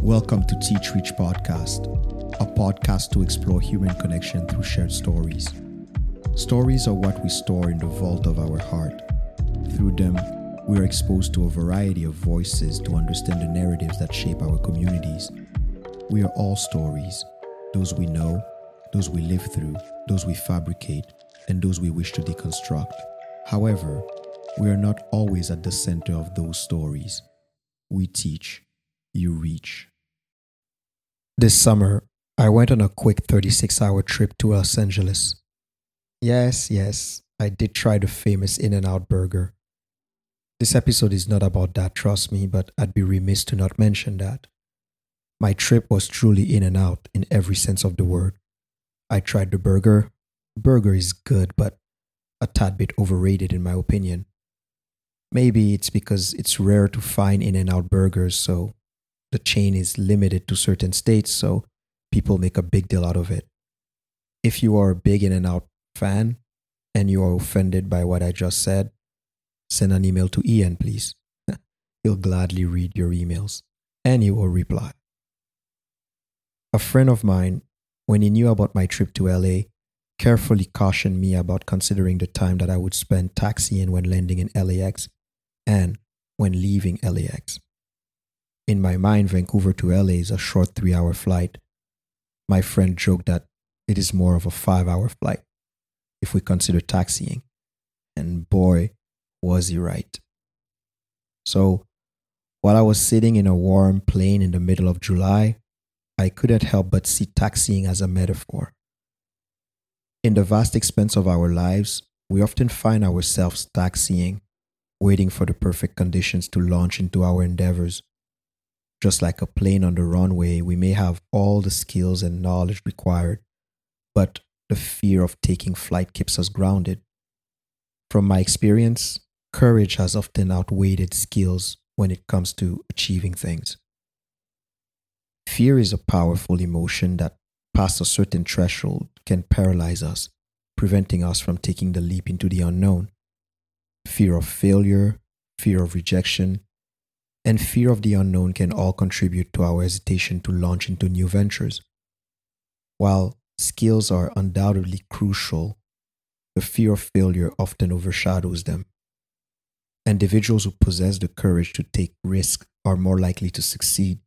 Welcome to Teach Reach Podcast, a podcast to explore human connection through shared stories. Stories are what we store in the vault of our heart. Through them, we are exposed to a variety of voices to understand the narratives that shape our communities. We are all stories, those we know, those we live through, those we fabricate, and those we wish to deconstruct. However, we are not always at the center of those stories. We teach, you reach. This summer, I went on a quick 36-hour trip to Los Angeles. Yes, I did try the famous In-N-Out burger. This episode is not about that, trust me, but I'd be remiss to not mention that. My trip was truly in and out in every sense of the word. I tried the burger. The burger is good, but a tad bit overrated in my opinion. Maybe it's because it's rare to find In-N-Out burgers, so the chain is limited to certain states, so people make a big deal out of it. If you are a big In-N-Out fan and you are offended by what I just said, send an email to Ian, please. He'll gladly read your emails and he will reply. A friend of mine, when he knew about my trip to LA, carefully cautioned me about considering the time that I would spend taxiing when landing in LAX and when leaving LAX. In my mind, Vancouver to LA is a short 3-hour flight. My friend joked that it is more of a 5-hour flight if we consider taxiing. And boy, was he right. So, while I was sitting in a warm plane in the middle of July, I couldn't help but see taxiing as a metaphor. In the vast expanse of our lives, we often find ourselves taxiing, waiting for the perfect conditions to launch into our endeavors. Just like a plane on the runway, we may have all the skills and knowledge required, but the fear of taking flight keeps us grounded. From my experience, courage has often outweighed skills when it comes to achieving things. Fear is a powerful emotion that, past a certain threshold, can paralyze us, preventing us from taking the leap into the unknown. Fear of failure, fear of rejection, and fear of the unknown can all contribute to our hesitation to launch into new ventures. While skills are undoubtedly crucial, the fear of failure often overshadows them. Individuals who possess the courage to take risks are more likely to succeed,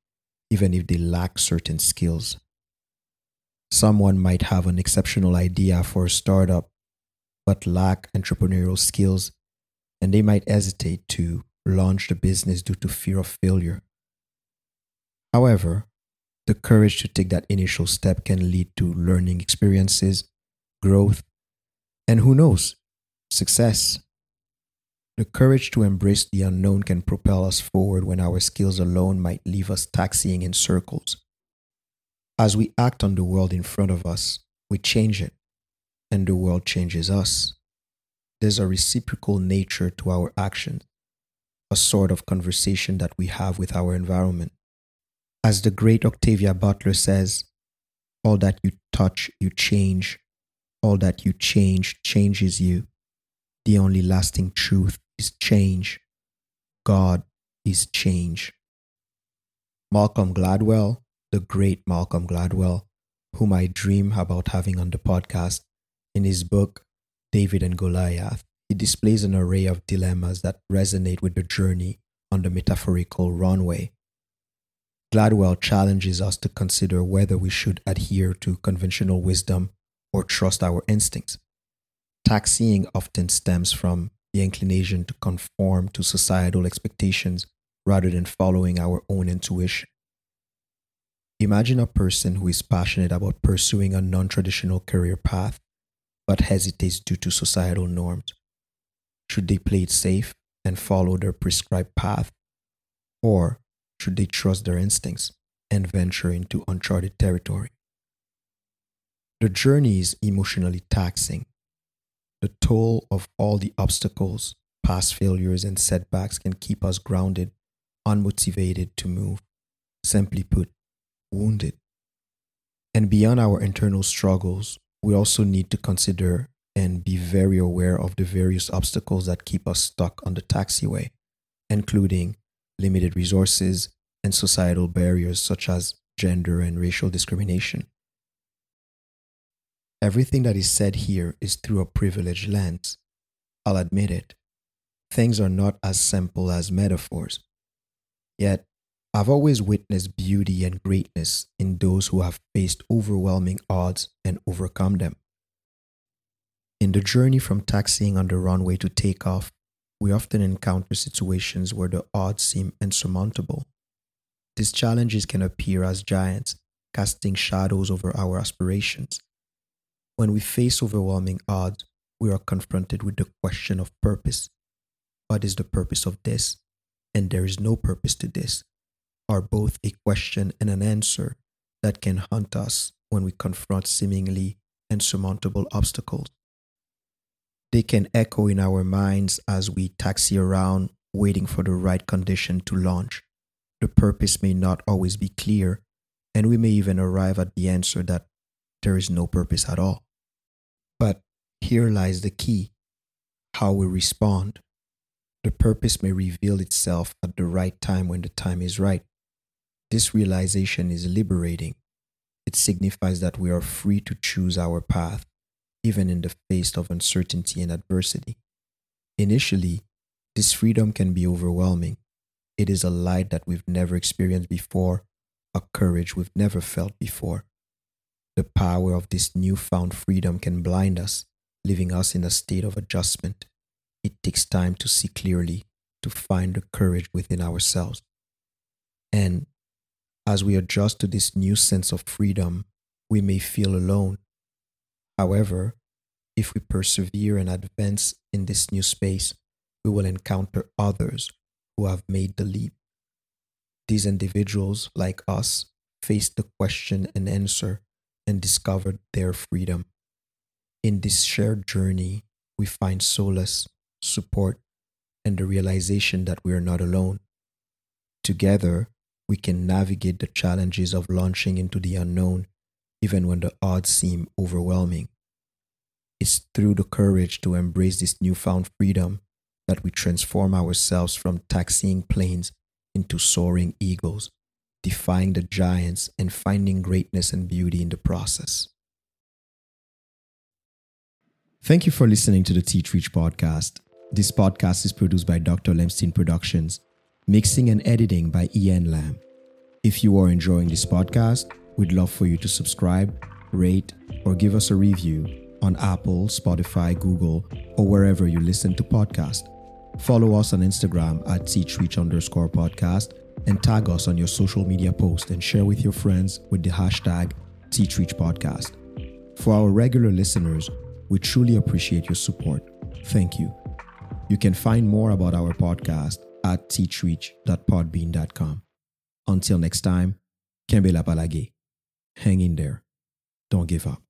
even if they lack certain skills. Someone might have an exceptional idea for a startup, but lack entrepreneurial skills, and they might hesitate to launch the business due to fear of failure. However, the courage to take that initial step can lead to learning experiences, growth, and who knows, success. The courage to embrace the unknown can propel us forward when our skills alone might leave us taxiing in circles. As we act on the world in front of us, we change it, and the world changes us. There's a reciprocal nature to our actions, a sort of conversation that we have with our environment. As the great Octavia Butler says, all that you touch, you change. All that you change, changes you. The only lasting truth is change. God is change. Malcolm Gladwell, the great Malcolm Gladwell, whom I dream about having on the podcast, in his book, David and Goliath, he displays an array of dilemmas that resonate with the journey on the metaphorical runway. Gladwell challenges us to consider whether we should adhere to conventional wisdom or trust our instincts. Taxiing often stems from the inclination to conform to societal expectations rather than following our own intuition. Imagine a person who is passionate about pursuing a non-traditional career path, but hesitates due to societal norms. Should they play it safe and follow their prescribed path? Or should they trust their instincts and venture into uncharted territory? The journey is emotionally taxing. The toll of all the obstacles, past failures, and setbacks can keep us grounded, unmotivated to move, simply put, wounded. And beyond our internal struggles, we also need to consider and be very aware of the various obstacles that keep us stuck on the taxiway, including limited resources and societal barriers such as gender and racial discrimination. Everything that is said here is through a privileged lens. I'll admit it. Things are not as simple as metaphors. Yet, I've always witnessed beauty and greatness in those who have faced overwhelming odds and overcome them. In the journey from taxiing on the runway to takeoff, we often encounter situations where the odds seem insurmountable. These challenges can appear as giants, casting shadows over our aspirations. When we face overwhelming odds, we are confronted with the question of purpose. What is the purpose of this? And there is no purpose to this, are both a question and an answer that can haunt us when we confront seemingly insurmountable obstacles. They can echo in our minds as we taxi around, waiting for the right condition to launch. The purpose may not always be clear, and we may even arrive at the answer that there is no purpose at all. But here lies the key: how we respond. The purpose may reveal itself at the right time when the time is right. This realization is liberating. It signifies that we are free to choose our path, even in the face of uncertainty and adversity. Initially, this freedom can be overwhelming. It is a light that we've never experienced before, a courage we've never felt before. The power of this newfound freedom can blind us, leaving us in a state of adjustment. It takes time to see clearly, to find the courage within ourselves. And as we adjust to this new sense of freedom, we may feel alone. However, if we persevere and advance in this new space, we will encounter others who have made the leap. These individuals, like us, faced the question and answer and discovered their freedom. In this shared journey, we find solace, support, and the realization that we are not alone. Together, we can navigate the challenges of launching into the unknown, even when the odds seem overwhelming. It's through the courage to embrace this newfound freedom that we transform ourselves from taxiing planes into soaring eagles, defying the giants and finding greatness and beauty in the process. Thank you for listening to the Teach Reach podcast. This podcast is produced by Dr. Lempstein Productions, mixing and editing by Ian Lamb. If you are enjoying this podcast, we'd love for you to subscribe, rate, or give us a review on Apple, Spotify, Google, or wherever you listen to podcasts. Follow us on Instagram at teachreach_podcast and tag us on your social media post and share with your friends with the hashtag teachreachpodcast. For our regular listeners, we truly appreciate your support. Thank you. You can find more about our podcast at teachreach.podbean.com. Until next time, Kenbe la, pa lage. Hang in there. Don't give up.